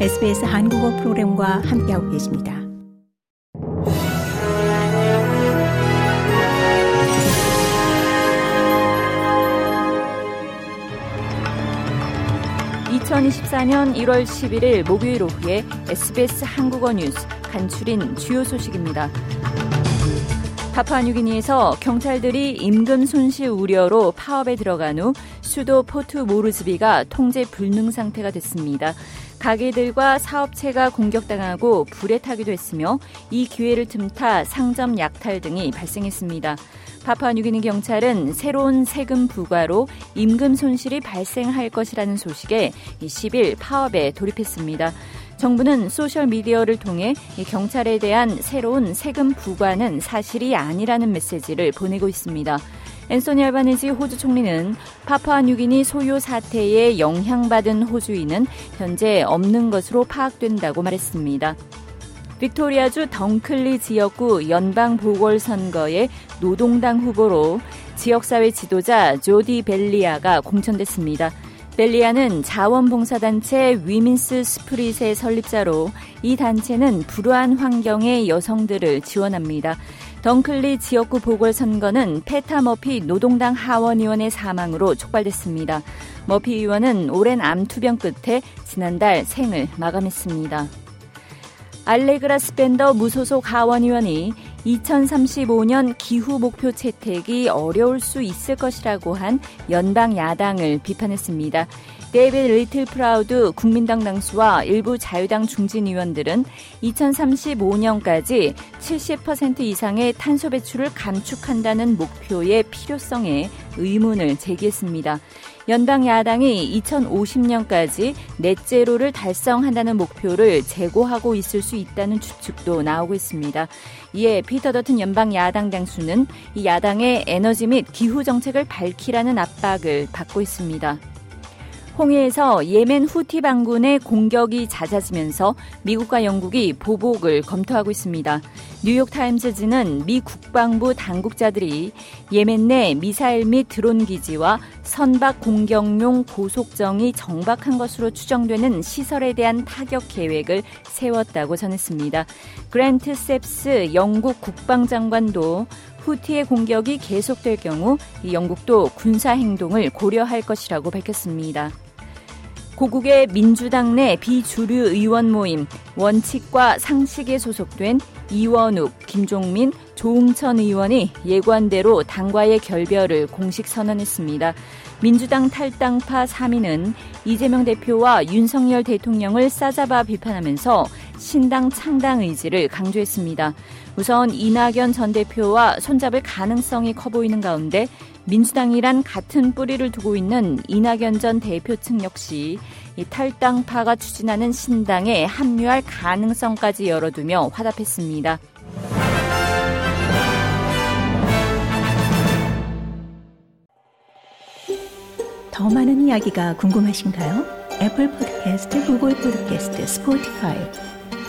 SBS 한국어 프로그램과 함께하고 계십니다. (2024년 1월 11일) 목요일 오후에 SBS 한국어 뉴스 간추린 주요 소식입니다. 파푸아뉴기니에서 경찰들이 임금 손실 우려로 파업에 들어간 후 수도 포트 모르즈비가 통제 불능 상태가 됐습니다. 가게들과 사업체가 공격당하고 불에 타기도 했으며 이 기회를 틈타 상점 약탈 등이 발생했습니다. 파푸아뉴기니 경찰은 새로운 세금 부과로 임금 손실이 발생할 것이라는 소식에 10일 파업에 돌입했습니다. 정부는 소셜미디어를 통해 경찰에 대한 새로운 세금 부과는 사실이 아니라는 메시지를 보내고 있습니다. 앤소니 알바네시 호주 총리는 파푸아뉴기니 소유 사태에 영향받은 호주인은 현재 없는 것으로 파악된다고 말했습니다. 빅토리아주 덩클리 지역구 연방보궐선거의 노동당 후보로 지역사회 지도자 조디 벨리아가 공천됐습니다. 벨리아는 자원봉사단체 위민스 스프릿의 설립자로 이 단체는 불우한 환경의 여성들을 지원합니다. 덩클리 지역구 보궐선거는 페타 머피 노동당 하원의원의 사망으로 촉발됐습니다. 머피 의원은 오랜 암투병 끝에 지난달 생을 마감했습니다. 알레그라 스펜더 무소속 하원의원이 2035년 기후 목표 채택이 어려울 수 있을 것이라고 한 연방 야당을 비판했습니다. 데이비드 리틀프라우드 국민당 당수와 일부 자유당 중진 의원들은 2035년까지 70% 이상의 탄소 배출을 감축한다는 목표의 필요성에 의문을 제기했습니다. 연방 야당이 2050년까지 넷제로를 달성한다는 목표를 제고하고 있을 수 있다는 추측도 나오고 있습니다. 이에 피터 더튼 연방 야당 당수는 이 야당의 에너지 및 기후 정책을 밝히라는 압박을 받고 있습니다. 홍해에서 예멘 후티 반군의 공격이 잦아지면서 미국과 영국이 보복을 검토하고 있습니다. 뉴욕타임즈지는 미 국방부 당국자들이 예멘 내 미사일 및 드론 기지와 선박 공격용 고속정이 정박한 것으로 추정되는 시설에 대한 타격 계획을 세웠다고 전했습니다. 그랜트셉스 영국 국방장관도 후티의 공격이 계속될 경우 영국도 군사 행동을 고려할 것이라고 밝혔습니다. 고국의 민주당 내 비주류 의원 모임 원칙과 상식에 소속된 이원욱, 김종민, 조웅천 의원이 예고한대로 당과의 결별을 공식 선언했습니다. 민주당 탈당파 3인은 이재명 대표와 윤석열 대통령을 싸잡아 비판하면서 신당 창당 의지를 강조했습니다. 우선 이낙연 전 대표와 손잡을 가능성이 커 보이는 가운데 민주당이란 같은 뿌리를 두고 있는 이낙연 전 대표 측 역시 이 탈당파가 추진하는 신당에 합류할 가능성까지 열어두며 화답했습니다. 더 많은 이야기가 궁금하신가요? 애플 팟캐스트, 구글 팟캐스트, 스포티파이